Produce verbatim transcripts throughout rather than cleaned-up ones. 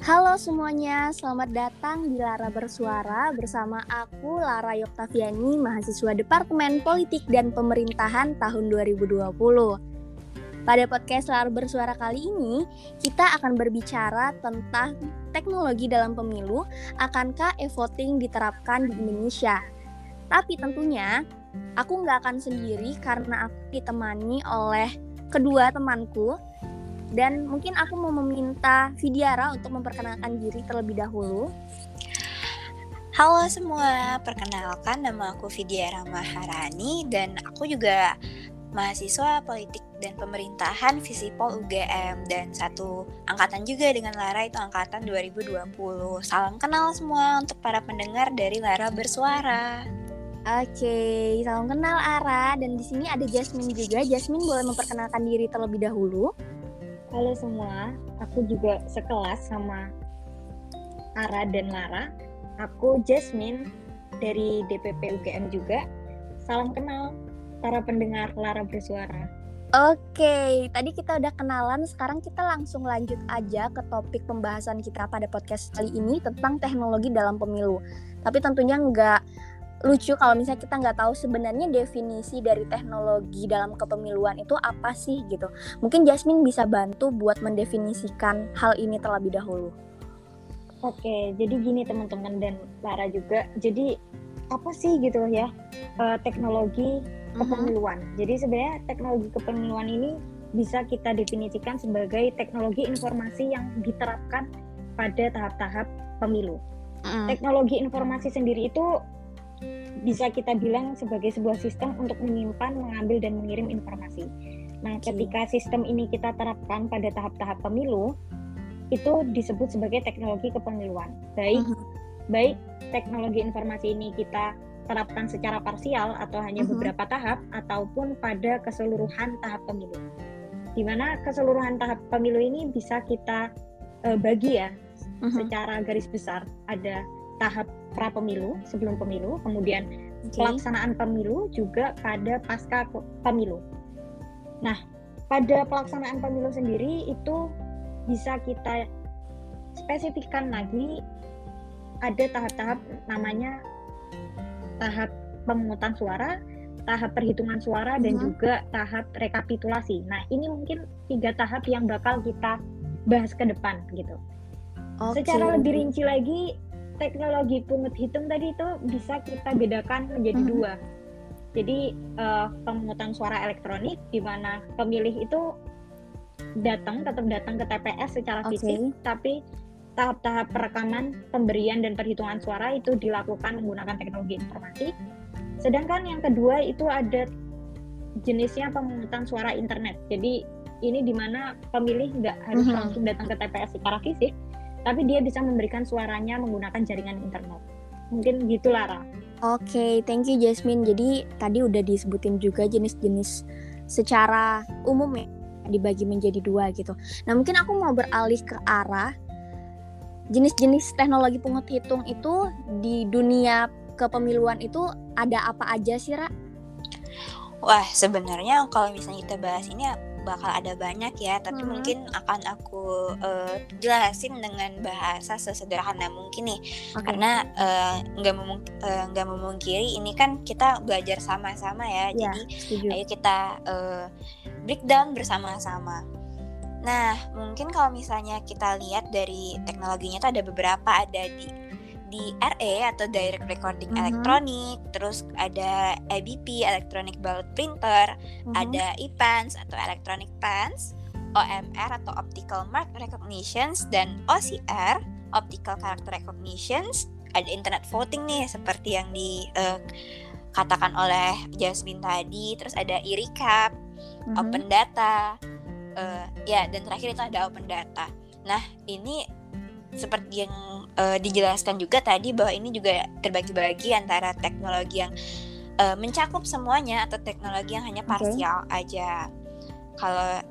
Halo semuanya, selamat datang di Lara Bersuara bersama aku Lara Yoktaviani, mahasiswa Departemen Politik dan Pemerintahan tahun dua ribu dua puluh. Pada podcast Lara Bersuara kali ini, kita akan berbicara tentang teknologi dalam pemilu, akankah e-voting diterapkan di Indonesia? Tapi tentunya, aku nggak akan sendiri karena aku ditemani oleh kedua temanku. Dan mungkin aku mau meminta Vidiyara untuk memperkenalkan diri terlebih dahulu. Halo semua, perkenalkan nama aku Vidiyara Maharani dan aku juga mahasiswa politik dan pemerintahan FISIPol U G M dan satu angkatan juga dengan Lara, itu angkatan dua ribu dua puluh. Salam kenal semua untuk para pendengar dari Lara Bersuara. Oke, salam kenal Ara, dan di sini ada Jasmine juga. Jasmine boleh memperkenalkan diri terlebih dahulu. Halo semua, aku juga sekelas sama Ara dan Lara. Aku Jasmine dari D P P U G M juga. Salam kenal para pendengar Lara Bersuara. Oke, tadi kita udah kenalan, sekarang kita langsung lanjut aja ke topik pembahasan kita pada podcast kali ini tentang teknologi dalam pemilu. Tapi tentunya nggak lucu kalau misalnya kita nggak tahu sebenarnya definisi dari teknologi dalam kepemiluan itu apa sih gitu. Mungkin Jasmine bisa bantu buat mendefinisikan hal ini terlebih dahulu. Oke, jadi gini teman-teman dan Lara juga. Jadi apa sih gitu ya e, teknologi kepemiluan? Uh-huh. Jadi sebenarnya teknologi kepemiluan ini bisa kita definisikan sebagai teknologi informasi yang diterapkan pada tahap-tahap pemilu. Uh-huh. Teknologi informasi sendiri itu bisa kita bilang sebagai sebuah sistem untuk menyimpan, mengambil, dan mengirim informasi. Nah, okay. Ketika sistem ini kita terapkan pada tahap-tahap pemilu, itu disebut sebagai teknologi kepemiluan. Baik, uh-huh. baik teknologi informasi ini kita terapkan secara parsial atau hanya uh-huh. beberapa tahap, ataupun pada keseluruhan tahap pemilu. Di mana keseluruhan tahap pemilu ini bisa kita uh, bagi ya, uh-huh. secara garis besar. Ada tahap pra pemilu, sebelum pemilu, kemudian okay. pelaksanaan pemilu, juga pada pasca pemilu. Nah, pada pelaksanaan pemilu sendiri itu bisa kita spesifikkan lagi, ada tahap-tahap namanya tahap pemungutan suara, tahap perhitungan suara, mm-hmm. dan juga tahap rekapitulasi. Nah, ini mungkin tiga tahap yang bakal kita bahas ke depan gitu. Okay. Secara lebih rinci lagi, teknologi pungut hitung tadi itu bisa kita bedakan menjadi mm-hmm. dua. Jadi uh, pemungutan suara elektronik, di mana pemilih itu datang, tetap datang ke T P S secara okay. fisik, tapi tahap-tahap perekaman, pemberian, dan perhitungan suara itu dilakukan menggunakan teknologi informasi. Sedangkan yang kedua itu ada jenisnya pemungutan suara internet. Jadi ini di mana pemilih nggak harus mm-hmm. langsung datang ke T P S secara fisik, tapi dia bisa memberikan suaranya menggunakan jaringan internet. Mungkin gitu Lara. Oke, okay, thank you Jasmine. Jadi tadi udah disebutin juga jenis-jenis secara umum ya, dibagi menjadi dua gitu. Nah, mungkin aku mau beralih ke arah jenis-jenis teknologi pungut hitung itu di dunia kepemiluan itu ada apa aja sih, Ra? Wah, sebenarnya kalau misalnya kita bahas ini bakal ada banyak ya, tapi hmm. mungkin akan aku uh, jelasin dengan bahasa sesederhana mungkin nih, okay. karena nggak uh, memung- uh, memungkiri ini kan kita belajar sama-sama ya, yeah, jadi setuju. Ayo kita uh, breakdown bersama-sama. Nah, mungkin kalau misalnya kita lihat dari teknologinya itu ada beberapa, ada di D R E atau Direct Recording mm-hmm. Electronic, terus ada E B P, Electronic Ballot Printer, mm-hmm. ada E-Pens atau Electronic Pens, O M R atau Optical Mark Recognitions, dan O C R, Optical Character Recognitions. Ada Internet Voting nih, seperti yang dikatakan uh, oleh Jasmine tadi. Terus ada E-Recap, mm-hmm. Open Data, uh, ya dan terakhir itu ada Open Data. Nah, ini seperti yang uh, dijelaskan juga tadi bahwa ini juga terbagi-bagi antara teknologi yang uh, mencakup semuanya atau teknologi yang hanya parsial okay. aja. Kalau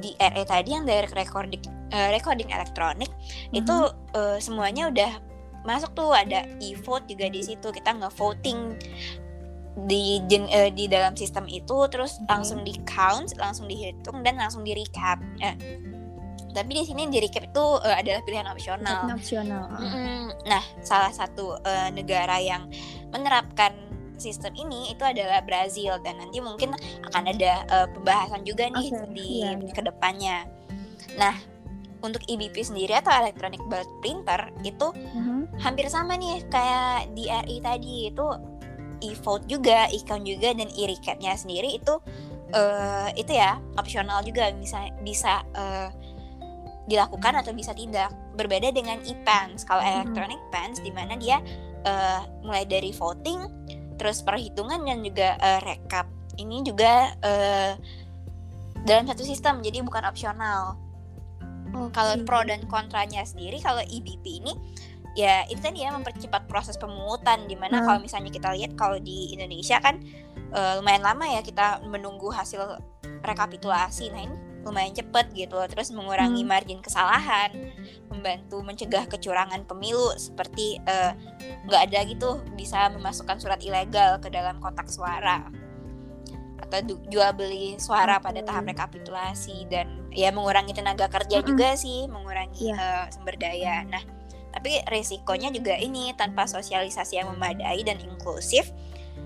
di R E tadi yang direct recording, uh, recording elektronik mm-hmm. itu uh, semuanya udah masuk tuh, ada e-vote juga di situ, kita nge-voting di uh, di dalam sistem itu, terus mm-hmm. langsung di count, langsung dihitung dan langsung di recap. Eh. tapi di sini di recap itu uh, adalah pilihan opsional. Opsional. Mm-hmm. Nah, salah satu uh, negara yang menerapkan sistem ini itu adalah Brazil, dan nanti mungkin akan ada uh, pembahasan juga nih okay. di yeah. kedepannya. Nah, untuk E B P sendiri atau electronic ballot printer itu mm-hmm. hampir sama nih kayak D R E tadi, itu e-vote juga, e-count juga, dan e-recapnya sendiri itu uh, itu ya opsional juga, bisa bisa uh, dilakukan atau bisa tidak. Berbeda dengan e-pens, kalau mm-hmm. electronic pens di mana dia uh, mulai dari voting, terus perhitungan, dan juga uh, rekap. Ini juga uh, dalam satu sistem, jadi bukan opsional. Okay. Kalau pro dan kontranya sendiri, kalau E B P ini ya itu tadi ya, mempercepat proses pemungutan, dimana hmm. kalau misalnya kita lihat kalau di Indonesia kan uh, lumayan lama ya kita menunggu hasil rekapitulasi. Nah ini lumayan cepat gitu, terus mengurangi hmm. margin kesalahan, membantu mencegah kecurangan pemilu, seperti nggak uh, ada gitu bisa memasukkan surat ilegal ke dalam kotak suara atau jual beli suara pada tahap rekapitulasi, dan ya mengurangi tenaga kerja mm-hmm. juga sih, mengurangi yeah. uh, sumber daya. Nah, tapi resikonya juga ini tanpa sosialisasi yang memadai dan inklusif,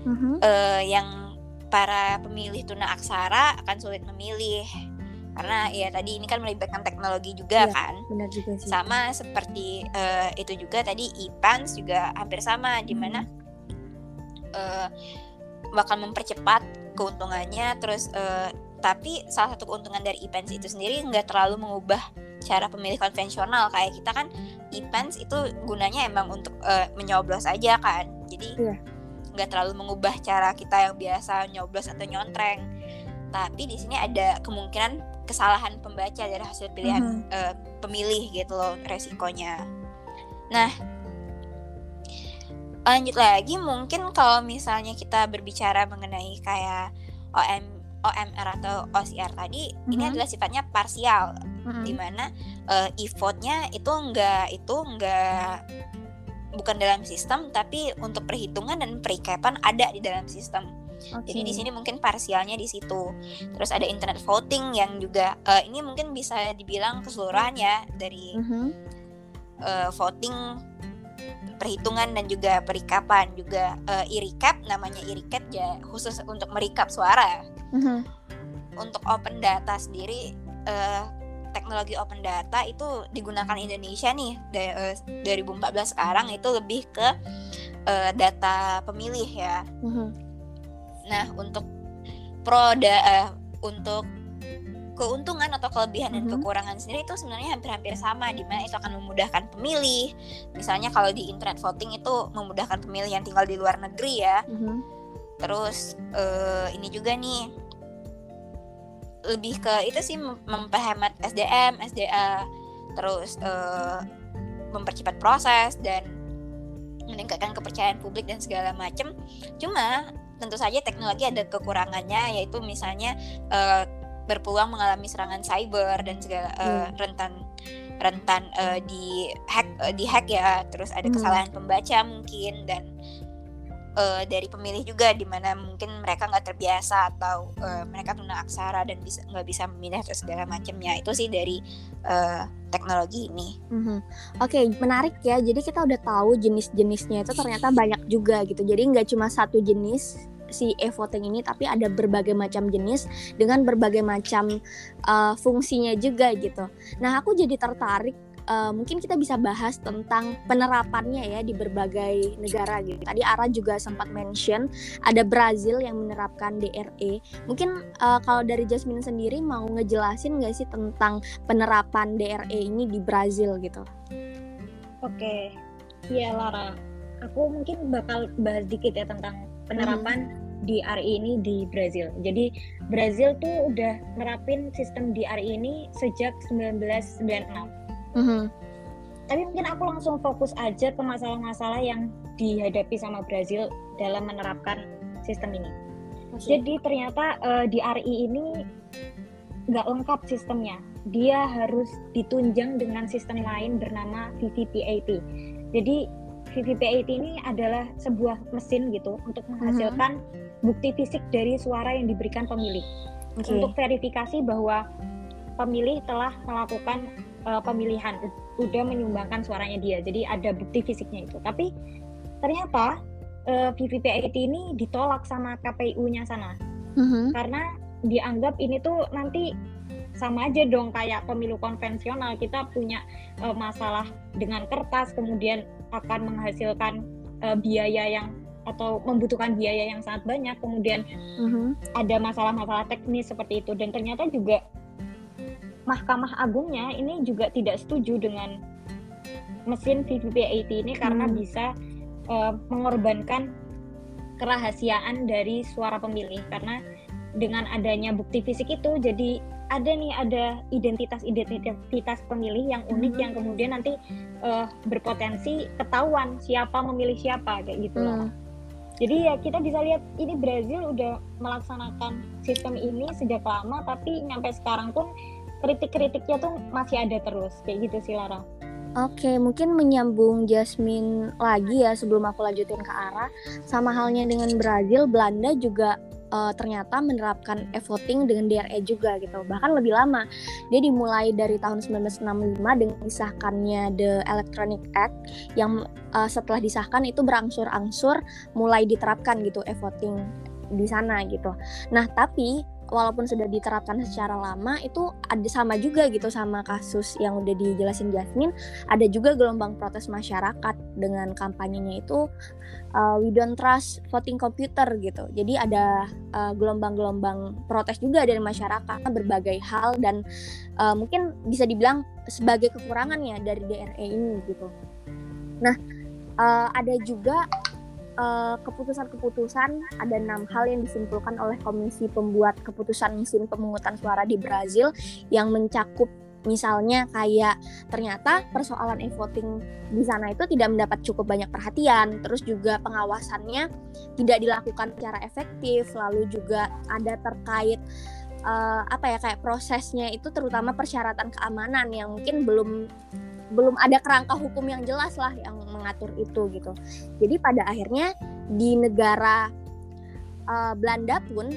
mm-hmm. uh, yang para pemilih tunaaksara akan sulit memilih karena ya tadi ini kan melibatkan teknologi juga yeah, kan. Benar juga sih. Sama seperti uh, itu juga tadi e-pens juga hampir sama, di mana uh, bakal mempercepat keuntungannya, terus uh, tapi salah satu keuntungan dari e-pens itu sendiri nggak terlalu mengubah cara pemilih konvensional. Kayak kita kan e-pens itu gunanya emang untuk uh, menyoblos aja kan, jadi nggak yeah. terlalu mengubah cara kita yang biasa nyoblos atau nyontreng. Tapi di sini ada kemungkinan kesalahan pembaca dari hasil pilihan mm-hmm. uh, pemilih gitu loh, resikonya. Nah, lanjut lagi mungkin kalau misalnya kita berbicara mengenai kayak O M, O M R atau O C R tadi, mm-hmm. ini adalah sifatnya parsial, mm-hmm. di mana uh, e-vote-nya itu enggak itu enggak bukan dalam sistem, tapi untuk perhitungan dan perikapan ada di dalam sistem. Okay. Jadi di sini mungkin parsialnya di situ. Terus ada internet voting yang juga uh, ini mungkin bisa dibilang keseluruhan ya dari mm-hmm. uh, voting, perhitungan, dan juga perikapan. Juga uh, e-recap, namanya e-recap ya khusus untuk merecap suara. Mm-hmm. Untuk open data sendiri, uh, teknologi open data itu digunakan Indonesia nih dari uh, dua ribu empat belas sekarang, itu lebih ke uh, data pemilih ya. Mm-hmm. Nah, untuk pro da, uh, untuk keuntungan atau kelebihan mm-hmm. dan kekurangan sendiri itu sebenarnya hampir-hampir sama, di mana itu akan memudahkan pemilih. Misalnya kalau di internet voting itu memudahkan pemilih yang tinggal di luar negeri ya. Mm-hmm. Terus uh, ini juga nih lebih ke itu sih, memperhemat S D M, S D A, terus uh, mempercepat proses dan meningkatkan kepercayaan publik dan segala macam. Cuma tentu saja teknologi ada kekurangannya, yaitu misalnya uh, berpeluang mengalami serangan cyber dan segala hmm. uh, rentan rentan uh, di hack uh, di hack ya. Terus ada kesalahan hmm. pembaca mungkin, dan uh, dari pemilih juga, di mana mungkin mereka nggak terbiasa atau uh, mereka tunaaksara dan bisa nggak bisa memilih atau segala macamnya. Itu sih dari uh, teknologi ini. Mm-hmm. Oke, okay, menarik ya. Jadi kita udah tahu jenis-jenisnya itu ternyata banyak juga gitu. Jadi nggak cuma satu jenis si e-voting ini, tapi ada berbagai macam jenis dengan berbagai macam uh, fungsinya juga gitu. Nah, aku jadi tertarik, uh, mungkin kita bisa bahas tentang penerapannya ya di berbagai negara gitu. Tadi Ara juga sempat mention ada Brazil yang menerapkan D R E. Mungkin uh, kalau dari Jasmine sendiri mau ngejelasin nggak sih tentang penerapan D R E ini di Brazil gitu? Oke, ya Lara, aku mungkin bakal bahas dikit ya tentang penerapan hmm. D R E ini di Brazil. Jadi Brazil tuh udah nerapin sistem D R E ini sejak seribu sembilan ratus sembilan puluh enam. Hmm. Tapi mungkin aku langsung fokus aja ke masalah-masalah yang dihadapi sama Brazil dalam menerapkan sistem ini. Okay. Jadi ternyata uh, D R E ini nggak lengkap sistemnya. Dia harus ditunjang dengan sistem lain bernama V V P A T. Jadi V V P A T ini adalah sebuah mesin gitu untuk menghasilkan mm-hmm. bukti fisik dari suara yang diberikan pemilih. Okay. Untuk verifikasi bahwa pemilih telah melakukan uh, pemilihan, udah menyumbangkan suaranya dia, jadi ada bukti fisiknya itu. Tapi ternyata uh, V V P A T ini ditolak sama K P U-nya sana, mm-hmm. karena dianggap ini tuh nanti sama aja dong kayak pemilu konvensional, kita punya uh, masalah dengan kertas, kemudian akan menghasilkan uh, biaya yang atau membutuhkan biaya yang sangat banyak, kemudian uh-huh. ada masalah-masalah teknis seperti itu. Dan ternyata juga Mahkamah Agungnya ini juga tidak setuju dengan mesin V V P A T ini karena hmm. bisa uh, mengorbankan kerahasiaan dari suara pemilih, karena dengan adanya bukti fisik itu jadi ada nih ada identitas-identitas pemilih yang unik, hmm. yang kemudian nanti uh, berpotensi ketahuan siapa memilih siapa kayak gitu loh. Hmm. Jadi ya kita bisa lihat ini Brazil udah melaksanakan sistem ini sejak lama, tapi sampai sekarang pun kritik-kritiknya tuh masih ada terus kayak gitu sih Lara. Oke, mungkin menyambung Jasmine lagi ya sebelum aku lanjutin ke arah. Sama halnya dengan Brazil, Belanda juga uh, ternyata menerapkan e-voting dengan D R E juga gitu. Bahkan lebih lama. Dia dimulai dari tahun sembilan belas enam puluh lima dengan disahkannya The Electronic Act yang uh, setelah disahkan itu berangsur-angsur mulai diterapkan gitu e-voting di sana gitu. Nah, tapi walaupun sudah diterapkan secara lama, itu ada sama juga gitu sama kasus yang udah dijelasin Jasmine, ada juga gelombang protes masyarakat dengan kampanyenya itu uh, we don't trust voting computer gitu. Jadi ada uh, gelombang-gelombang protes juga dari masyarakat berbagai hal, dan uh, mungkin bisa dibilang sebagai kekurangannya dari D R E ini gitu. Nah, uh, ada juga Uh, keputusan-keputusan, ada enam hal yang disimpulkan oleh komisi pembuat keputusan mesin pemungutan suara di Brazil yang mencakup misalnya kayak ternyata persoalan e-voting di sana itu tidak mendapat cukup banyak perhatian, terus juga pengawasannya tidak dilakukan secara efektif, lalu juga ada terkait uh, apa ya kayak prosesnya itu terutama persyaratan keamanan yang mungkin belum belum ada kerangka hukum yang jelas lah yang mengatur itu gitu. Jadi pada akhirnya di negara uh, Belanda pun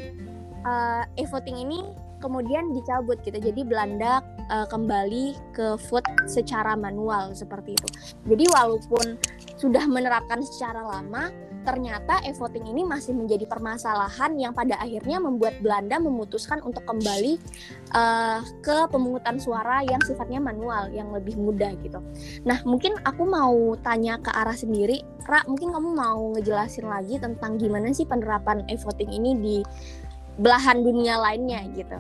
uh, e-voting ini kemudian dicabut gitu. Jadi Belanda uh, kembali ke vote secara manual seperti itu. Jadi walaupun sudah menerapkan secara lama, ternyata e-voting ini masih menjadi permasalahan yang pada akhirnya membuat Belanda memutuskan untuk kembali uh, ke pemungutan suara yang sifatnya manual, yang lebih mudah gitu. Nah, mungkin aku mau tanya ke arah sendiri, Ra, mungkin kamu mau ngejelasin lagi tentang gimana sih penerapan e-voting ini di belahan dunia lainnya gitu.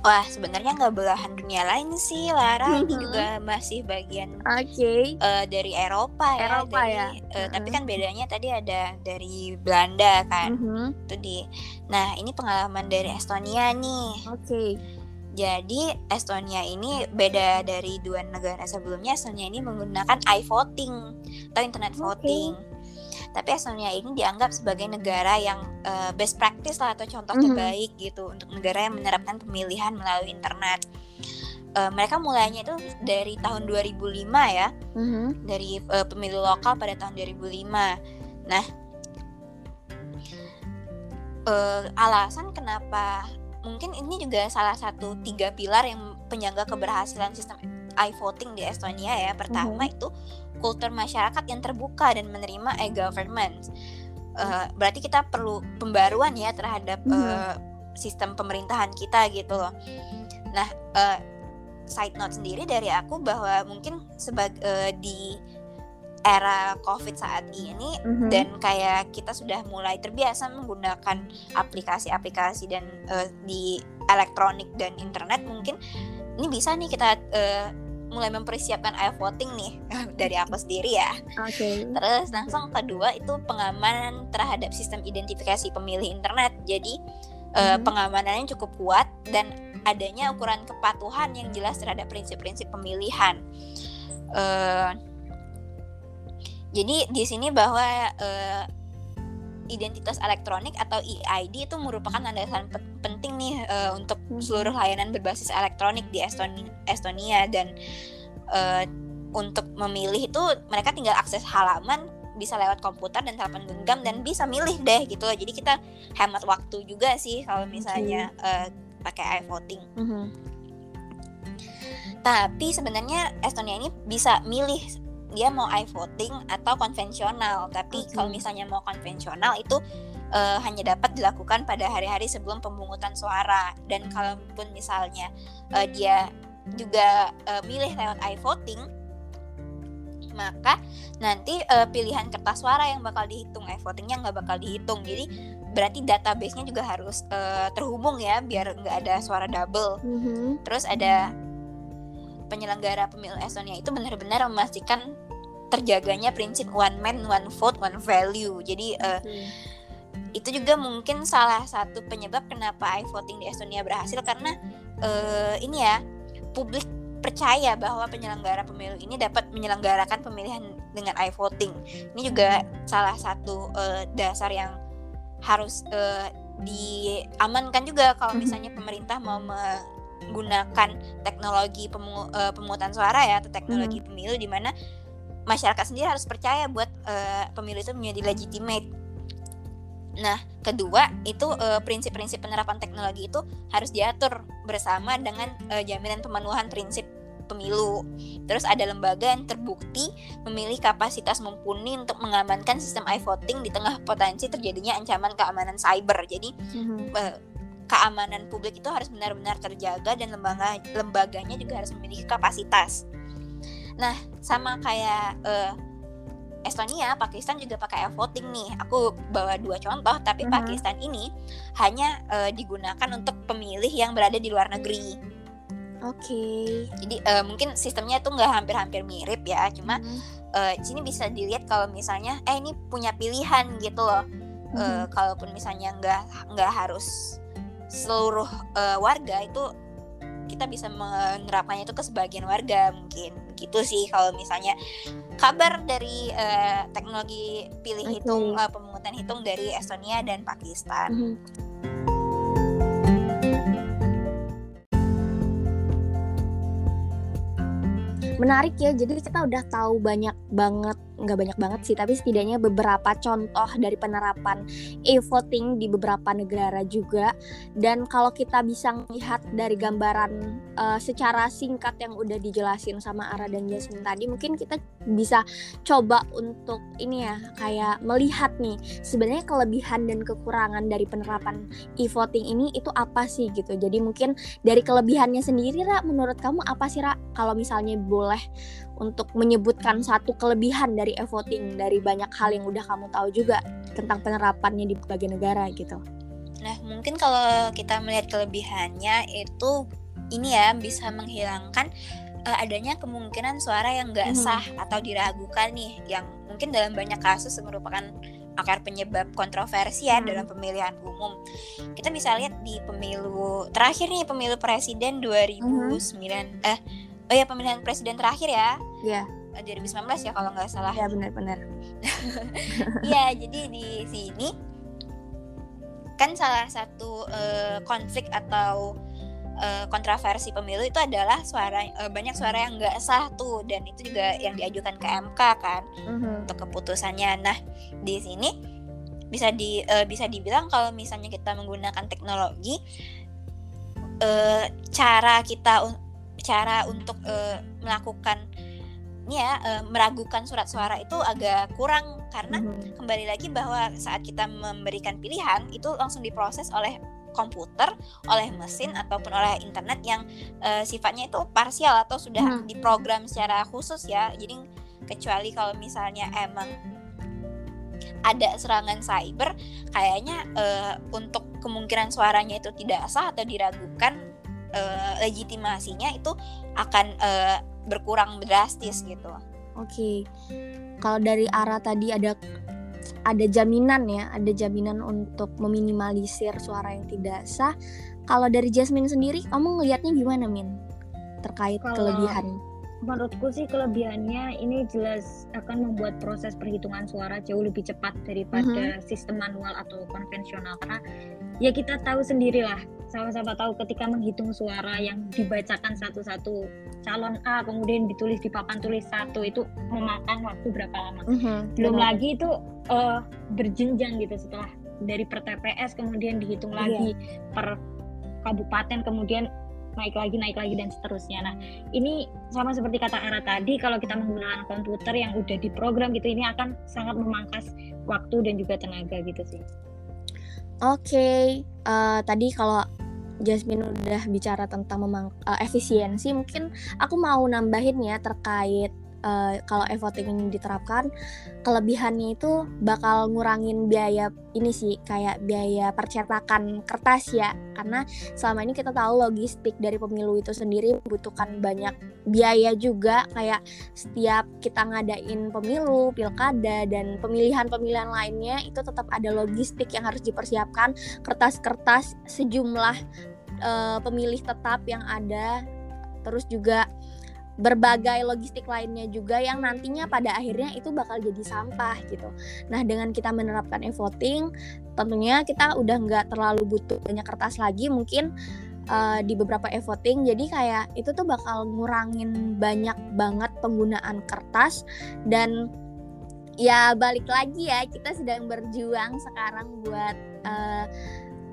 Wah, sebenarnya nggak belahan dunia lain sih, Lara. Mm-hmm. Ini juga masih bagian okay. uh, dari Eropa, Eropa ya. Dari, ya. Uh, mm-hmm. Tapi kan bedanya tadi ada dari Belanda kan. Mm-hmm. Itu di. Nah, ini pengalaman dari Estonia nih. Oke. Okay. Jadi Estonia ini beda dari dua negara sebelumnya. Estonia ini menggunakan i-voting atau internet okay. voting. Tapi Estonia ini dianggap sebagai negara yang uh, best practice lah atau contoh mm-hmm. terbaik gitu untuk negara yang menerapkan pemilihan melalui internet. Uh, mereka mulainya itu dari tahun dua ribu lima ya, mm-hmm. dari uh, pemilu lokal pada tahun dua ribu lima. Nah, uh, alasan kenapa mungkin ini juga salah satu tiga pilar yang penyangga keberhasilan sistem i-voting di Estonia ya. Pertama mm-hmm. itu kultur masyarakat yang terbuka dan menerima e-government. Uh, berarti kita perlu pembaruan ya terhadap mm-hmm. uh, sistem pemerintahan kita gitu loh. Nah, uh, side note sendiri dari aku bahwa mungkin sebagai uh, di era COVID saat ini mm-hmm. dan kayak kita sudah mulai terbiasa menggunakan aplikasi-aplikasi dan uh, di elektronik dan internet, mungkin ini bisa nih kita uh, mulai mempersiapkan i-voting nih dari aku sendiri ya. Oke. Okay. Terus langsung kedua itu pengamanan terhadap sistem identifikasi pemilih internet. Jadi mm-hmm. eh, pengamanannya cukup kuat dan adanya ukuran kepatuhan yang jelas terhadap prinsip-prinsip pemilihan. Eh, jadi di sini bahwa eh, identitas elektronik atau e-I D itu merupakan landasan pe- penting nih uh, untuk seluruh layanan berbasis elektronik di Estonia, Estonia dan uh, untuk memilih itu mereka tinggal akses halaman, bisa lewat komputer dan telepon genggam dan bisa milih deh gitu loh. Jadi kita hemat waktu juga sih kalau misalnya uh, pakai i-voting. Mm-hmm. Tapi sebenarnya Estonia ini bisa milih dia mau i-voting atau konvensional. Tapi okay. kalau misalnya mau konvensional itu uh, hanya dapat dilakukan pada hari-hari sebelum pemungutan suara. Dan kalaupun misalnya uh, dia juga uh, milih lewat i-voting, maka nanti uh, pilihan kertas suara yang bakal dihitung, i-votingnya nggak bakal dihitung. Jadi berarti database-nya juga harus uh, terhubung ya, biar nggak ada suara double. Mm-hmm. Terus ada penyelenggara pemilu Estonia itu benar-benar memastikan terjaganya prinsip one man, one vote, one value. Jadi uh, hmm. itu juga mungkin salah satu penyebab kenapa i-voting di Estonia berhasil, karena uh, ini ya, publik percaya bahwa penyelenggara pemilu ini dapat menyelenggarakan pemilihan dengan i-voting. Ini juga salah satu uh, dasar yang harus uh, diamankan juga kalau misalnya pemerintah mau me- gunakan teknologi pemu, uh, pemungutan suara ya, atau teknologi hmm. pemilu, di mana masyarakat sendiri harus percaya buat uh, pemilu itu menjadi legitimate. Nah, kedua itu uh, prinsip-prinsip penerapan teknologi itu harus diatur bersama dengan uh, jaminan pemenuhan prinsip pemilu. Terus ada lembaga yang terbukti memiliki kapasitas mumpuni untuk mengamankan sistem i-voting di tengah potensi terjadinya ancaman keamanan cyber. Jadi hmm. uh, keamanan publik itu harus benar-benar terjaga, dan lembaga lembaganya juga harus memiliki kapasitas. Nah, sama kayak uh, Estonia, Pakistan juga pakai e-voting nih. Aku bawa dua contoh, tapi uh-huh. Pakistan ini hanya uh, digunakan untuk pemilih yang berada di luar negeri. Oke. Okay. Jadi uh, mungkin sistemnya tuh nggak hampir-hampir mirip ya, cuma uh-huh. uh, sini bisa dilihat kalau misalnya, eh ini punya pilihan gitu loh. Uh-huh. Uh, kalaupun misalnya nggak nggak harus seluruh uh, warga, itu kita bisa menerapkannya itu ke sebagian warga mungkin. Gitu sih kalau misalnya kabar dari uh, teknologi pilih hitung, uh, pemungutan hitung dari Estonia dan Pakistan. Mm-hmm. Menarik ya, jadi kita udah tahu banyak banget, nggak banyak banget sih, tapi setidaknya beberapa contoh dari penerapan e-voting di beberapa negara juga. Dan kalau kita bisa melihat dari gambaran uh, secara singkat yang udah dijelasin sama Ara dan Jasmine tadi, mungkin kita bisa coba untuk ini ya, kayak melihat nih sebenarnya kelebihan dan kekurangan dari penerapan e-voting ini itu apa sih gitu. Jadi mungkin dari kelebihannya sendiri, Ra, menurut kamu apa sih, Ra, kalau misalnya boleh untuk menyebutkan satu kelebihan dari e-voting dari banyak hal yang udah kamu tahu juga tentang penerapannya di berbagai negara gitu. Nah, mungkin kalau kita melihat kelebihannya itu ini ya, bisa menghilangkan uh, adanya kemungkinan suara yang nggak sah hmm. atau diragukan nih, yang mungkin dalam banyak kasus merupakan akar penyebab kontroversi ya hmm. dalam pemilihan umum. Kita bisa lihat di pemilu terakhir nih, pemilu presiden dua ribu sembilan hmm. eh Oh ya, pemilihan presiden terakhir ya. Iya. dua ribu sembilan belas ya kalau nggak salah. Iya, benar-benar. Iya, jadi di sini kan salah satu uh, konflik atau uh, kontroversi pemilu itu adalah suara uh, banyak suara yang nggak sah tuh, dan itu juga yang diajukan ke M K kan mm-hmm. untuk keputusannya. Nah, di sini bisa di uh, bisa dibilang kalau misalnya kita menggunakan teknologi, uh, cara kita un- cara untuk uh, melakukan ini ya, uh, meragukan surat suara itu agak kurang, karena mm-hmm. kembali lagi bahwa saat kita memberikan pilihan itu langsung diproses oleh komputer, oleh mesin ataupun oleh internet yang uh, sifatnya itu parsial atau sudah mm-hmm. diprogram secara khusus ya. Jadi kecuali kalau misalnya emang ada serangan cyber, kayaknya uh, untuk kemungkinan suaranya itu tidak sah atau diragukan, Uh, legitimasinya itu akan uh, berkurang drastis gitu. Oke, okay. Kalau dari arah tadi ada ada jaminan ya, ada jaminan untuk meminimalisir suara yang tidak sah. Kalau dari Jasmine sendiri, kamu ngelihatnya gimana, Min? Terkait kalau kelebihan? Menurutku sih kelebihannya ini jelas akan membuat proses perhitungan suara jauh lebih cepat daripada uh-huh. sistem manual atau konvensional, karena ya kita tahu sendirilah. Sama-sama tahu ketika menghitung suara yang dibacakan satu-satu calon A kemudian ditulis di papan tulis satu, itu memakan waktu berapa lama. Uh-huh, belum uh-huh. lagi itu uh, berjenjang gitu, setelah dari per T P S kemudian dihitung lagi yeah. per kabupaten, kemudian naik lagi, naik lagi, dan seterusnya. Nah, ini sama seperti kata Ara tadi, kalau kita menggunakan komputer yang udah diprogram gitu, ini akan sangat memangkas waktu dan juga tenaga gitu sih. Oke, okay. uh, tadi kalau Jasmine udah bicara tentang memang, uh, efisiensi, mungkin aku mau nambahin ya terkait Uh, kalau e-voting ini diterapkan, kelebihannya itu bakal ngurangin biaya ini sih, kayak biaya percetakan kertas ya, karena selama ini kita tahu logistik dari pemilu itu sendiri membutuhkan banyak biaya juga, kayak setiap kita ngadain pemilu, pilkada, dan pemilihan-pemilihan lainnya itu tetap ada logistik yang harus dipersiapkan, kertas-kertas sejumlah uh, pemilih tetap yang ada, terus juga berbagai logistik lainnya juga yang nantinya pada akhirnya itu bakal jadi sampah gitu. Nah, dengan kita menerapkan e-voting, tentunya kita udah nggak terlalu butuh banyak kertas lagi mungkin uh, di beberapa e-voting. Jadi kayak itu tuh bakal ngurangin banyak banget penggunaan kertas. Dan ya balik lagi ya, kita sedang berjuang sekarang buat uh,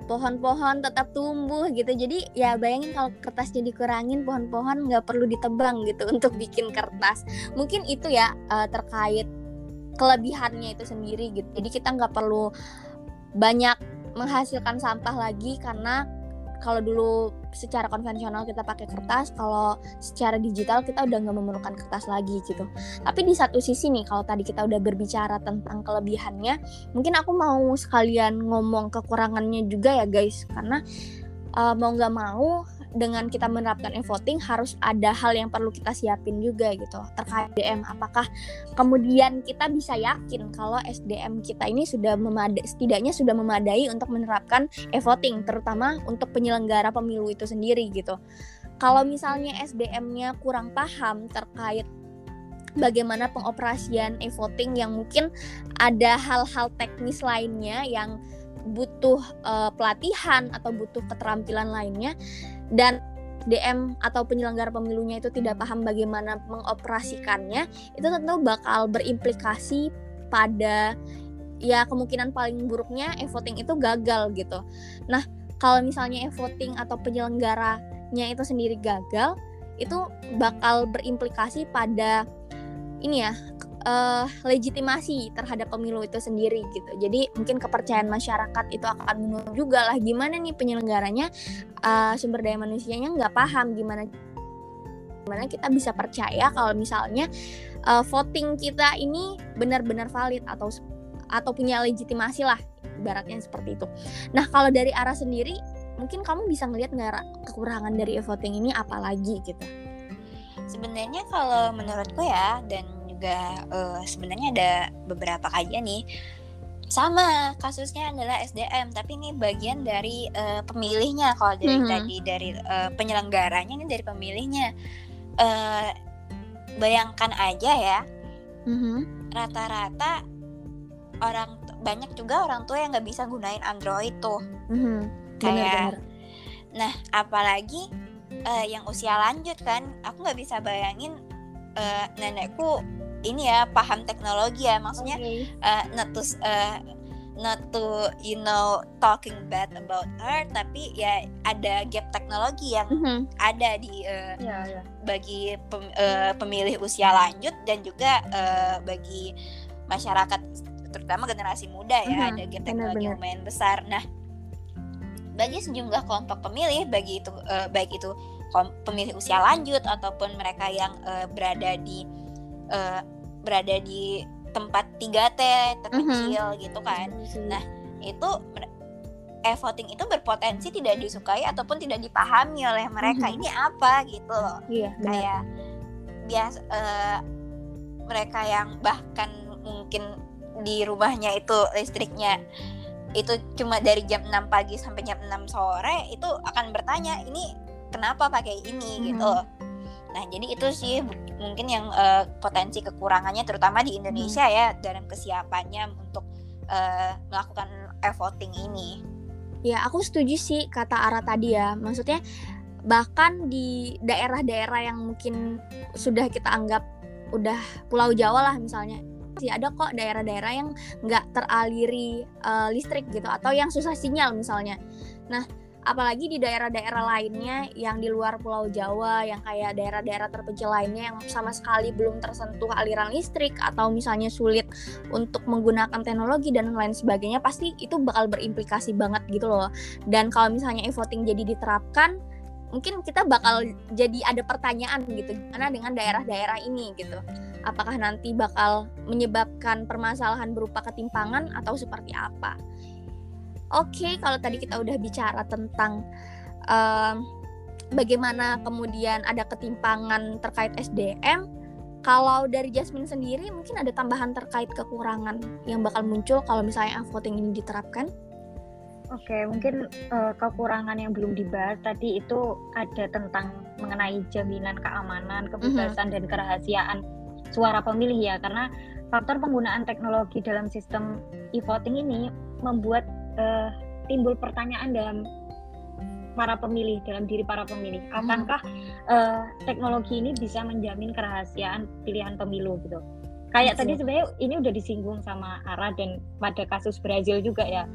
pohon-pohon tetap tumbuh gitu. Jadi ya bayangin kalau kertasnya dikurangin, pohon-pohon nggak perlu ditebang gitu untuk bikin kertas. Mungkin itu ya uh, terkait kelebihannya itu sendiri gitu. Jadi kita nggak perlu banyak menghasilkan sampah lagi, karena kalau dulu secara konvensional kita pakai kertas, kalau secara digital kita udah nggak memerlukan kertas lagi gitu. Tapi di satu sisi nih, kalau tadi kita udah berbicara tentang kelebihannya, mungkin aku mau sekalian ngomong kekurangannya juga ya guys, karena uh, mau nggak mau dengan kita menerapkan e-voting harus ada hal yang perlu kita siapin juga gitu terkait S D M. Apakah kemudian kita bisa yakin kalau S D M kita ini sudah memadai, setidaknya sudah memadai untuk menerapkan e-voting, terutama untuk penyelenggara pemilu itu sendiri gitu. Kalau misalnya S D M-nya kurang paham terkait bagaimana pengoperasian e-voting, yang mungkin ada hal-hal teknis lainnya yang butuh uh, pelatihan atau butuh keterampilan lainnya, dan D M atau penyelenggara pemilunya itu tidak paham bagaimana mengoperasikannya, itu tentu bakal berimplikasi pada ya kemungkinan paling buruknya e-voting itu gagal gitu. Nah, kalau misalnya e-voting atau penyelenggaranya itu sendiri gagal, itu bakal berimplikasi pada ini ya, Uh, legitimasi terhadap pemilu itu sendiri gitu. Jadi mungkin kepercayaan masyarakat itu akan menurun juga lah. Gimana nih penyelenggaranya, uh, sumber daya manusianya nggak paham gimana gimana kita bisa percaya kalau misalnya uh, voting kita ini benar-benar valid atau atau punya legitimasi lah, ibaratnya seperti itu. Nah, kalau dari arah sendiri, mungkin kamu bisa ngelihat nggak kekurangan dari voting ini apa lagi gitu? Sebenarnya kalau menurutku ya, dan juga uh, sebenarnya ada beberapa kajian nih, sama kasusnya adalah S D M, tapi ini bagian dari uh, pemilihnya. Kalau dari mm-hmm. tadi dari uh, penyelenggaranya, ini dari pemilihnya. Uh, bayangkan aja ya, mm-hmm. rata-rata orang banyak juga orang tua yang nggak bisa gunain Android tuh, mm-hmm. kayak. Benar-benar. Nah, apalagi uh, yang usia lanjut kan, aku nggak bisa bayangin uh, nenekku ini ya paham teknologi ya, maksudnya okay. uh, not to uh, not to you know talking bad about her, tapi ya ada gap teknologi yang mm-hmm. ada di uh, yeah, yeah. bagi pem, uh, pemilih usia lanjut, dan juga uh, bagi masyarakat terutama generasi muda ya, mm-hmm. ada gap teknologi benar, yang lumayan besar. Nah, bagi sejumlah kelompok pemilih, bagi itu uh, baik itu kom- pemilih usia lanjut ataupun mereka yang uh, berada di Uh, berada di tempat tiga T terkecil mm-hmm. gitu kan. Nah, itu e-voting itu berpotensi tidak disukai ataupun tidak dipahami oleh mereka. Mm-hmm. Ini apa gitu loh. Iya, kayak biasa uh, mereka yang bahkan mungkin di rumahnya itu listriknya itu cuma dari jam enam pagi sampai jam enam sore, itu akan bertanya, ini kenapa pakai ini mm-hmm. gitu. Nah, jadi itu sih mungkin yang uh, potensi kekurangannya terutama di Indonesia hmm. ya, dalam kesiapannya untuk uh, melakukan e-voting ini. Ya, aku setuju sih kata Ara tadi ya. Maksudnya bahkan di daerah-daerah yang mungkin sudah kita anggap udah Pulau Jawa lah misalnya, masih ada kok daerah-daerah yang nggak teraliri uh, listrik gitu, atau yang susah sinyal misalnya. Nah, apalagi di daerah-daerah lainnya yang di luar Pulau Jawa, yang kayak daerah-daerah terpencil lainnya yang sama sekali belum tersentuh aliran listrik atau misalnya sulit untuk menggunakan teknologi dan lain sebagainya, pasti itu bakal berimplikasi banget gitu loh. Dan kalau misalnya e-voting jadi diterapkan, mungkin kita bakal jadi ada pertanyaan gitu, gimana dengan daerah-daerah ini gitu, apakah nanti bakal menyebabkan permasalahan berupa ketimpangan atau seperti apa. Oke, okay, kalau tadi kita udah bicara tentang um, bagaimana kemudian ada ketimpangan terkait S D M, kalau dari Jasmine sendiri mungkin ada tambahan terkait kekurangan yang bakal muncul kalau misalnya e-voting ini diterapkan? Oke, okay, mungkin uh, kekurangan yang belum dibahas tadi itu ada tentang mengenai jaminan keamanan, kebebasan, mm-hmm. dan kerahasiaan suara pemilih ya, karena faktor penggunaan teknologi dalam sistem e-voting ini membuat Uh, timbul pertanyaan dalam para pemilih, dalam diri para pemilih. Akankah uh, teknologi ini bisa menjamin kerahasiaan pilihan pemilu gitu? Kayak Masih. Tadi sebenarnya ini udah disinggung sama Ara dan pada kasus Brazil juga ya,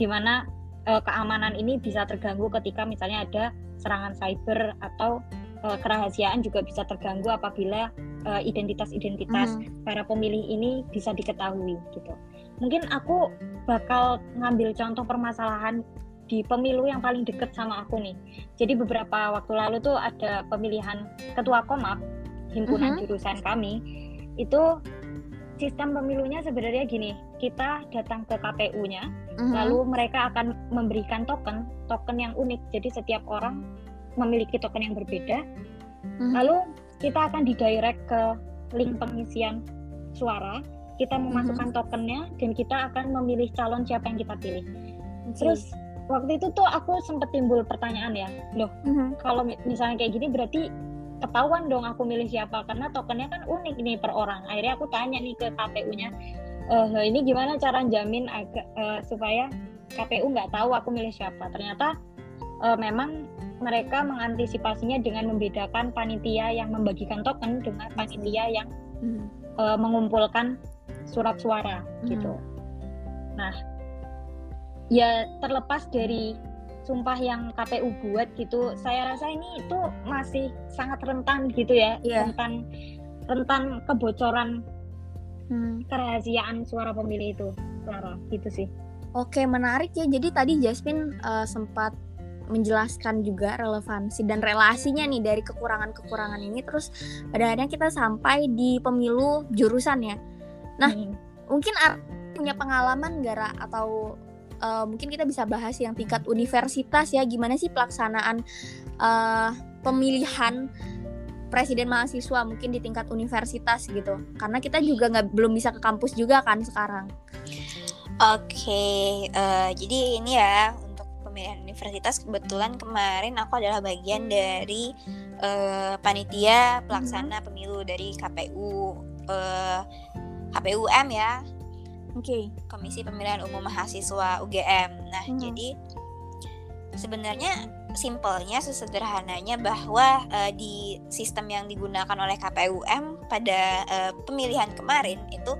dimana uh, keamanan ini bisa terganggu ketika misalnya ada serangan cyber atau uh, kerahasiaan juga bisa terganggu apabila uh, identitas-identitas uh-huh. para pemilih ini bisa diketahui gitu. Mungkin aku bakal ngambil contoh permasalahan di pemilu yang paling deket sama aku nih. Jadi beberapa waktu lalu tuh ada pemilihan ketua Komap, himpunan uh-huh. jurusan kami. Itu sistem pemilunya sebenarnya gini, kita datang ke K P U-nya, uh-huh. lalu mereka akan memberikan token, token yang unik. Jadi setiap orang memiliki token yang berbeda. Uh-huh. Lalu kita akan didirect ke link pengisian suara. Kita memasukkan uh-huh. tokennya dan kita akan memilih calon siapa yang kita pilih. Okay. Terus waktu itu tuh aku sempat timbul pertanyaan ya, loh uh-huh. kalau misalnya kayak gini berarti ketahuan dong aku milih siapa, karena tokennya kan unik nih per orang. Akhirnya aku tanya nih ke K P U-nya, e, ini gimana cara jamin agak, uh, supaya K P U nggak tahu aku milih siapa. Ternyata uh, memang mereka mengantisipasinya dengan membedakan panitia yang membagikan token dengan panitia yang uh-huh. uh, mengumpulkan surat suara gitu. Hmm. Nah, ya terlepas dari sumpah yang K P U buat gitu, saya rasa ini itu masih sangat rentan gitu ya, yeah. rentan rentan kebocoran hmm. kerahasiaan suara pemilih itu, Lara, gitu sih. Oke, menarik ya. Jadi tadi Jasmine uh, sempat menjelaskan juga relevansi dan relasinya nih dari kekurangan-kekurangan ini. Terus pada akhirnya kita sampai di pemilu jurusan ya. Nah, hmm. mungkin Ar punya pengalaman nggak, Ra? Atau uh, mungkin kita bisa bahas yang tingkat universitas ya, gimana sih pelaksanaan uh, pemilihan presiden mahasiswa mungkin di tingkat universitas gitu, karena kita juga nggak belum bisa ke kampus juga kan sekarang. Oke, okay, uh, jadi ini ya untuk pemilihan universitas, kebetulan kemarin aku adalah bagian dari uh, panitia pelaksana hmm. pemilu dari K P U. Uh, K P U M ya, okay. Komisi Pemilihan Umum Mahasiswa U G M. Nah, hmm. jadi sebenarnya simpelnya, sesederhananya bahwa uh, di sistem yang digunakan oleh K P U M pada uh, pemilihan kemarin itu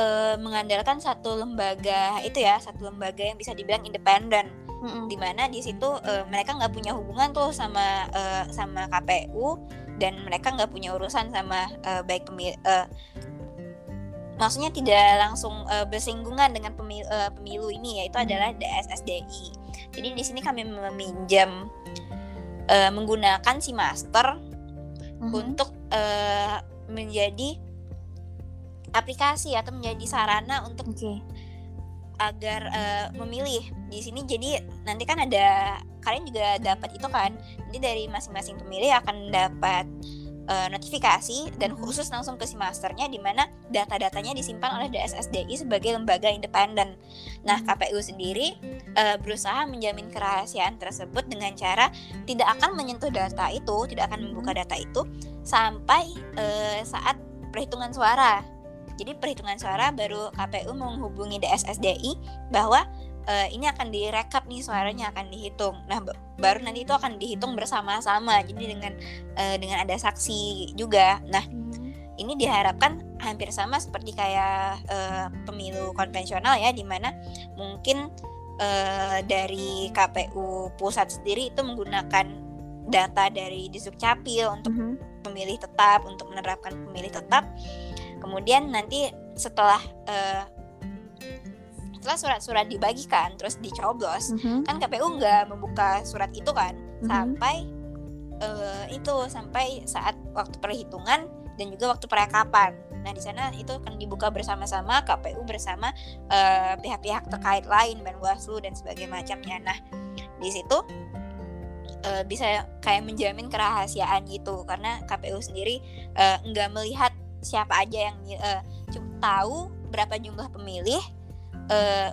uh, mengandalkan satu lembaga itu ya, satu lembaga yang bisa dibilang independen, hmm. di mana di situ uh, mereka nggak punya hubungan tuh sama uh, sama K P U dan mereka nggak punya urusan sama uh, baik pemil. Uh, Maksudnya tidak langsung uh, bersinggungan dengan pemilu, uh, pemilu ini, yaitu adalah D S S D I. Jadi di sini kami meminjam uh, menggunakan si master mm-hmm. untuk uh, menjadi aplikasi atau menjadi sarana untuk okay. agar uh, memilih di sini. Jadi nanti kan ada, kalian juga dapat itu kan. Jadi dari masing-masing pemilih akan dapat notifikasi dan khusus langsung ke si masternya, di mana data-datanya disimpan oleh D S S D I sebagai lembaga independen. Nah, K P U sendiri uh, berusaha menjamin kerahasiaan tersebut dengan cara tidak akan menyentuh data itu, tidak akan membuka data itu sampai uh, saat perhitungan suara. Jadi perhitungan suara baru K P U menghubungi D S S D I bahwa Uh, ini akan direkap nih, suaranya akan dihitung. Nah, b- baru nanti itu akan dihitung bersama-sama. Jadi dengan uh, dengan ada saksi juga. Nah, hmm. ini diharapkan hampir sama seperti kayak uh, pemilu konvensional ya, di mana mungkin uh, dari K P U pusat sendiri itu menggunakan data dari Disdukcapil untuk mm-hmm. pemilih tetap, untuk menerapkan pemilih tetap. Kemudian nanti setelah uh, setelah surat-surat dibagikan terus dicoblos, mm-hmm. kan K P U nggak membuka surat itu kan mm-hmm. sampai uh, itu sampai saat waktu perhitungan dan juga waktu perekapan. Nah di sana itu akan dibuka bersama-sama K P U bersama uh, pihak-pihak terkait lain, Bawaslu dan sebagainya macamnya. Nah di situ Uh, bisa kayak menjamin kerahasiaan gitu karena K P U sendiri uh, nggak melihat siapa aja yang uh, cuma tahu berapa jumlah pemilih, uh,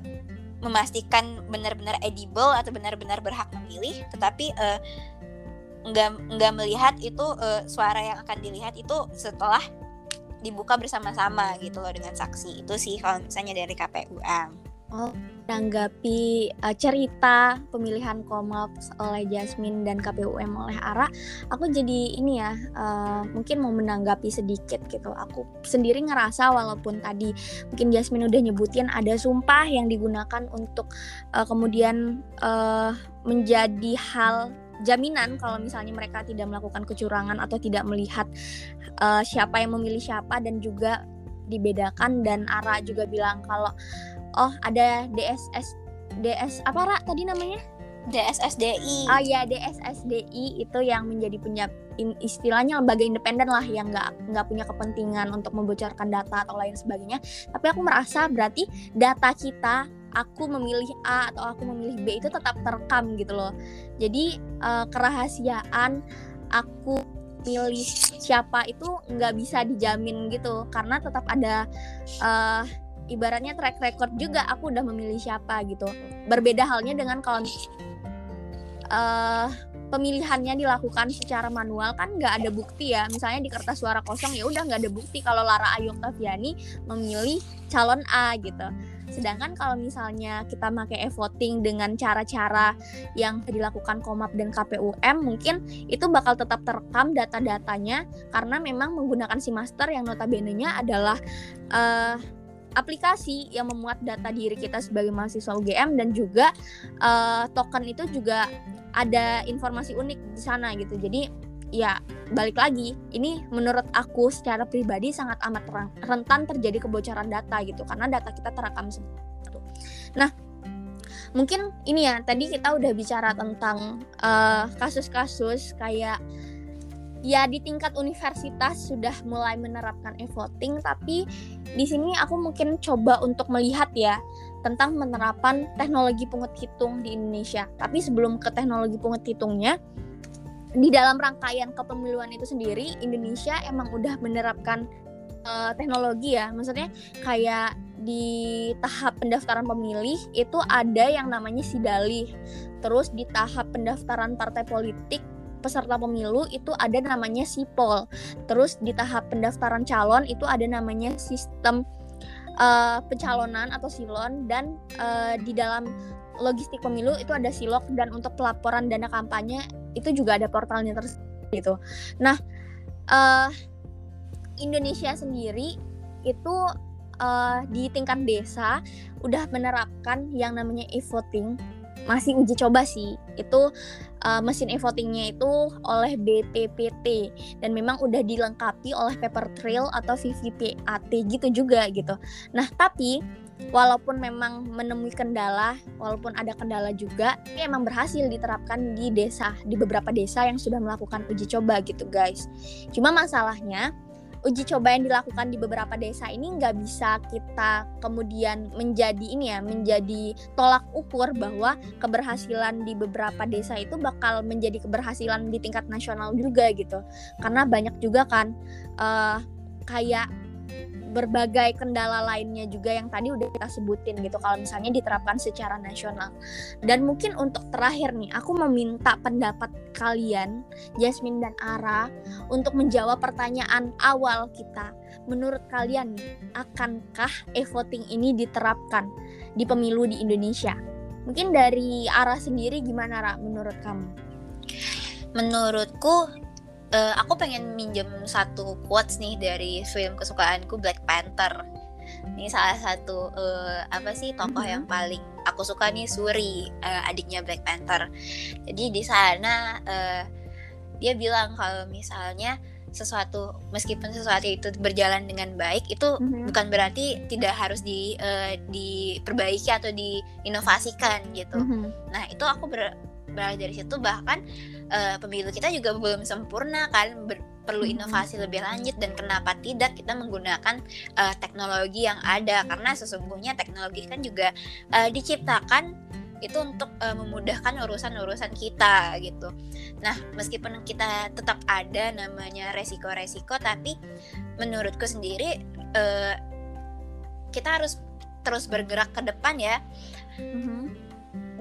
memastikan benar-benar edible atau benar-benar berhak memilih, tetapi uh, nggak nggak melihat itu uh, suara yang akan dilihat itu setelah dibuka bersama-sama gitu loh dengan saksi. Itu sih kalau misalnya dari K P U M. Oh, menanggapi uh, cerita pemilihan Komlaps oleh Jasmine dan K P U M oleh Ara, aku jadi ini ya, uh, mungkin mau menanggapi sedikit gitu. Aku sendiri ngerasa walaupun tadi mungkin Jasmine udah nyebutin ada sumpah yang digunakan untuk uh, kemudian uh, menjadi hal jaminan kalau misalnya mereka tidak melakukan kecurangan atau tidak melihat uh, siapa yang memilih siapa, dan juga dibedakan. Dan Ara juga bilang kalau oh ada D S S D S apa Ra tadi namanya? D S S D I. Oh iya, D S S D I itu yang menjadi punya istilahnya lembaga independen lah yang enggak enggak punya kepentingan untuk membocorkan data atau lain sebagainya. Tapi aku merasa berarti data kita aku memilih A atau aku memilih B itu tetap terekam gitu loh. Jadi eh, kerahasiaan aku pilih siapa itu enggak bisa dijamin gitu karena tetap ada eh, ibaratnya track record juga aku udah memilih siapa gitu. Berbeda halnya dengan kalau uh, pemilihannya dilakukan secara manual kan nggak ada bukti ya. Misalnya di kertas suara kosong ya udah nggak ada bukti kalau Lara Yoktaviani memilih calon A gitu. Sedangkan kalau misalnya kita pakai e-voting dengan cara-cara yang dilakukan Komap dan K P U M, mungkin itu bakal tetap terekam data-datanya karena memang menggunakan si master yang notabene-nya adalah uh, aplikasi yang memuat data diri kita sebagai mahasiswa U G M, dan juga uh, token itu juga ada informasi unik di sana gitu. Jadi ya balik lagi, ini menurut aku secara pribadi sangat amat rentan terjadi kebocoran data gitu karena data kita terekam semua. Nah mungkin ini ya, tadi kita udah bicara tentang uh, kasus-kasus kayak ya di tingkat universitas sudah mulai menerapkan e-voting, tapi di sini aku mungkin coba untuk melihat ya tentang penerapan teknologi pungut hitung di Indonesia. Tapi sebelum ke teknologi pungut hitungnya, di dalam rangkaian kepemiluan itu sendiri Indonesia emang udah menerapkan uh, teknologi ya. Maksudnya kayak di tahap pendaftaran pemilih itu ada yang namanya Sidali. Terus di tahap pendaftaran partai politik peserta pemilu itu ada namanya Sipol. Terus di tahap pendaftaran calon itu ada namanya sistem uh, pencalonan atau Silon, dan uh, di dalam logistik pemilu itu ada Silok, dan untuk pelaporan dana kampanye itu juga ada portalnya tersebut gitu. Nah, uh, Indonesia sendiri itu uh, di tingkat desa udah menerapkan yang namanya e-voting. Masih uji coba sih, itu uh, mesin e-votingnya itu oleh B P P T dan memang udah dilengkapi oleh paper trail atau V V P A T gitu juga gitu. Nah tapi walaupun memang menemui kendala, walaupun ada kendala juga, ini emang berhasil diterapkan di desa, di beberapa desa yang sudah melakukan uji coba gitu guys. Cuma masalahnya uji coba yang dilakukan di beberapa desa ini nggak bisa kita kemudian menjadi ini ya, menjadi tolak ukur bahwa keberhasilan di beberapa desa itu bakal menjadi keberhasilan di tingkat nasional juga gitu. Karena banyak juga kan uh, kayak berbagai kendala lainnya juga yang tadi udah kita sebutin gitu kalau misalnya diterapkan secara nasional. Dan mungkin untuk terakhir nih, aku meminta pendapat kalian, Jasmine dan Ara, untuk menjawab pertanyaan awal kita. Menurut kalian nih, akankah e-voting ini diterapkan di pemilu di Indonesia? Mungkin dari Ara sendiri gimana, Ra, menurut kamu? Menurutku, Uh, aku pengen minjem satu quotes nih dari film kesukaanku Black Panther. Ini salah satu uh, apa sih tokoh mm-hmm. yang paling aku suka nih Suri, uh, adiknya Black Panther. Jadi di sana uh, dia bilang kalau misalnya sesuatu, meskipun sesuatu itu berjalan dengan baik, itu mm-hmm. bukan berarti tidak harus di uh, diperbaiki atau diinovasikan gitu. Mm-hmm. Nah itu aku ber- berada dari situ. Bahkan uh, pemilu kita juga belum sempurna kan, ber- perlu inovasi lebih lanjut, dan kenapa tidak kita menggunakan uh, teknologi yang ada, karena sesungguhnya teknologi kan juga uh, diciptakan itu untuk uh, memudahkan urusan-urusan kita gitu. Nah, meskipun kita tetap ada namanya resiko-resiko, tapi menurutku sendiri uh, kita harus terus bergerak ke depan ya. Mm-hmm.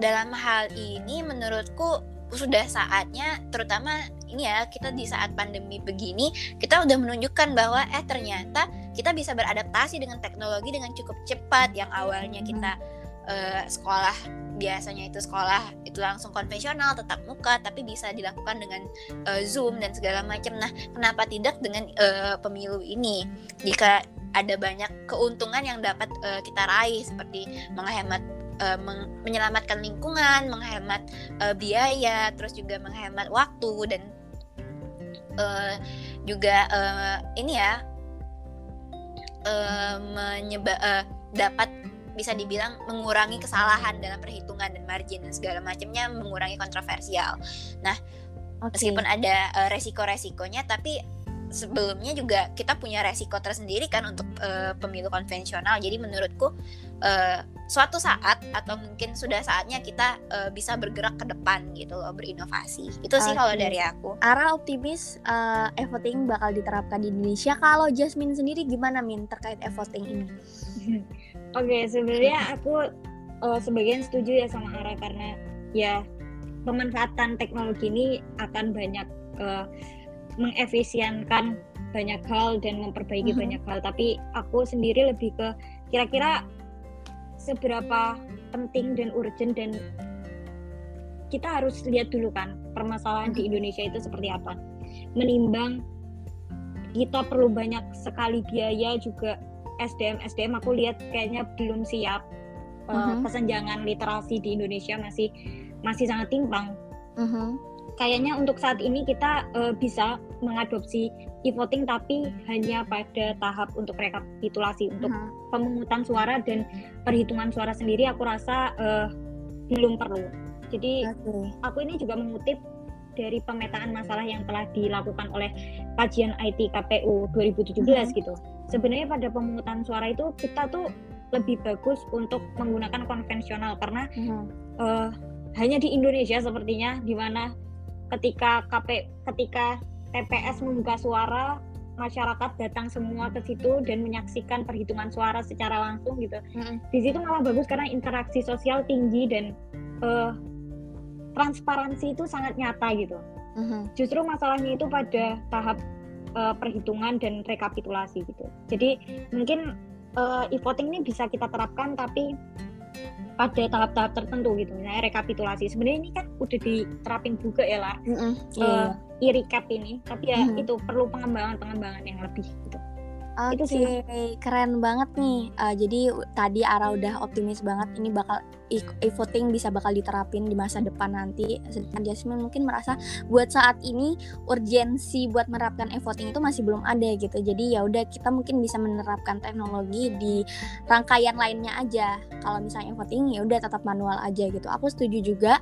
Dalam hal ini menurutku sudah saatnya, terutama ini ya, kita di saat pandemi begini, kita udah menunjukkan bahwa eh ternyata kita bisa beradaptasi dengan teknologi dengan cukup cepat. Yang awalnya kita uh, sekolah, biasanya itu sekolah itu langsung konvensional, tetap muka, tapi bisa dilakukan dengan uh, Zoom dan segala macam. Nah, kenapa tidak dengan uh, pemilu ini, jika ada banyak keuntungan yang dapat uh, kita raih, seperti menghemat Uh, meng- menyelamatkan lingkungan, menghemat uh, biaya, terus juga menghemat waktu, dan uh, juga uh, ini ya uh, menyeba- uh, dapat bisa dibilang mengurangi kesalahan dalam perhitungan dan margin dan segala macamnya, mengurangi kontroversial. Nah, okay. Meskipun ada uh, resiko-resikonya, tapi sebelumnya juga kita punya resiko tersendiri kan untuk uh, pemilu konvensional. Jadi menurutku uh, suatu saat atau mungkin sudah saatnya kita uh, bisa bergerak ke depan gitu loh, berinovasi. Itu sih okay. Kalau dari aku, Ara optimis uh, e-voting bakal diterapkan di Indonesia. Kalau Jasmine sendiri gimana Min terkait e-voting ini? Oke okay, sebenarnya aku uh, sebagian setuju ya sama Ara, karena ya pemanfaatan teknologi ini akan banyak uh, mengefisienkan banyak hal dan memperbaiki mm-hmm. banyak hal. Tapi aku sendiri lebih ke kira-kira seberapa penting dan urgent, dan kita harus lihat dulu kan permasalahan mm-hmm. di Indonesia itu seperti apa. Menimbang kita perlu banyak sekali biaya, juga S D M S D M aku lihat kayaknya belum siap. Mm-hmm. uh, kesenjangan literasi di Indonesia masih masih sangat timpang. Mm-hmm. Kayaknya untuk saat ini kita uh, bisa mengadopsi e-voting, tapi hanya pada tahap untuk rekapitulasi. Untuk uh-huh. pemungutan suara dan perhitungan suara sendiri aku rasa uh, belum perlu. Jadi okay. aku ini juga mengutip dari pemetaan masalah yang telah dilakukan oleh kajian I T K P U dua ribu tujuh belas uh-huh. gitu. Sebenarnya pada pemungutan suara itu kita tuh lebih bagus untuk menggunakan konvensional, karena uh-huh. uh, hanya di Indonesia sepertinya, di mana ketika K P, ketika T P S membuka suara, masyarakat datang semua ke situ dan menyaksikan perhitungan suara secara langsung gitu. Mm-hmm. Di situ malah bagus karena interaksi sosial tinggi dan uh, transparansi itu sangat nyata gitu. Mm-hmm. Justru masalahnya itu pada tahap uh, perhitungan dan rekapitulasi gitu. Jadi mungkin uh, e-voting ini bisa kita terapkan tapi pada tahap-tahap tertentu gitu, misalnya rekapitulasi. Sebenarnya ini kan udah diterapin juga ya lah, mm-hmm. uh, yeah. E-Recap ini, tapi ya mm-hmm. itu perlu pengembangan-pengembangan yang lebih gitu. Oke, okay. Keren banget nih. Uh, jadi tadi Ara udah optimis banget ini bakal e-voting bisa bakal diterapin di masa depan nanti. Sedangkan Jasmine mungkin merasa buat saat ini urgensi buat menerapkan e-voting itu masih belum ada gitu. Jadi ya udah, kita mungkin bisa menerapkan teknologi di rangkaian lainnya aja. Kalau misalnya e-voting ya udah tetap manual aja gitu. Aku setuju juga.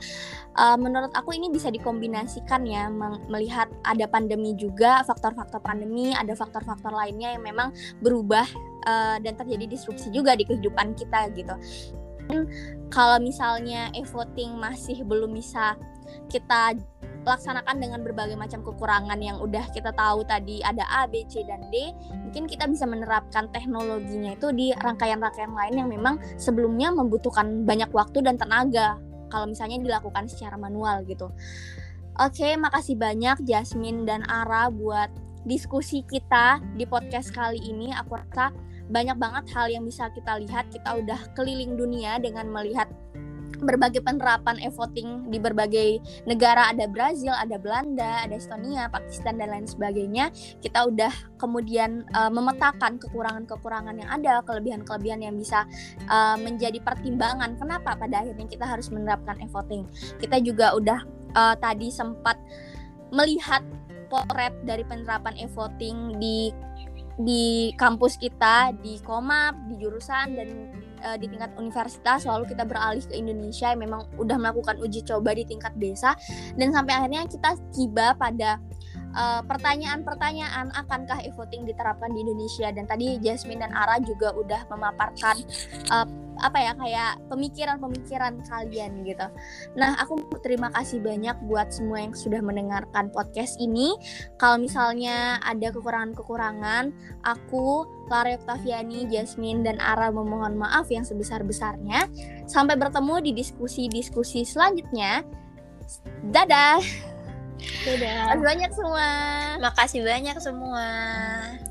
Uh, menurut aku ini bisa dikombinasikan ya, melihat ada pandemi juga, faktor-faktor pandemi, ada faktor-faktor lainnya yang memang berubah uh, dan terjadi disrupsi juga di kehidupan kita gitu. Dan kalau misalnya e-voting masih belum bisa kita laksanakan dengan berbagai macam kekurangan yang udah kita tahu tadi ada A, B, C, dan D, mungkin kita bisa menerapkan teknologinya itu di rangkaian-rangkaian lain yang memang sebelumnya membutuhkan banyak waktu dan tenaga kalau misalnya dilakukan secara manual gitu. Oke, makasih banyak Jasmine dan Ara buat diskusi kita di podcast kali ini. Aku rasa banyak banget hal yang bisa kita lihat. Kita udah keliling dunia dengan melihat berbagai penerapan e-voting di berbagai negara, ada Brazil, ada Belanda, ada Estonia, Pakistan dan lain sebagainya. Kita udah kemudian uh, memetakan kekurangan-kekurangan yang ada, kelebihan-kelebihan yang bisa uh, menjadi pertimbangan kenapa pada akhirnya kita harus menerapkan e-voting. Kita juga udah uh, tadi sempat melihat potret dari penerapan e-voting di di kampus kita, di Komap, di jurusan dan di tingkat universitas. Lalu kita beralih ke Indonesia yang memang udah melakukan uji coba di tingkat desa, dan sampai akhirnya kita tiba pada uh, pertanyaan-pertanyaan akankah e-voting diterapkan di Indonesia. Dan tadi Jasmine dan Ara juga udah memaparkan uh, apa ya kayak pemikiran-pemikiran kalian gitu. Nah, aku terima kasih banyak buat semua yang sudah mendengarkan podcast ini. Kalau misalnya ada kekurangan-kekurangan, aku Lara Yoktaviani, Jasmine, dan Ara memohon maaf yang sebesar-besarnya. Sampai bertemu di diskusi-diskusi selanjutnya. Dadah. Dadah. Makasih banyak semua. Makasih banyak semua.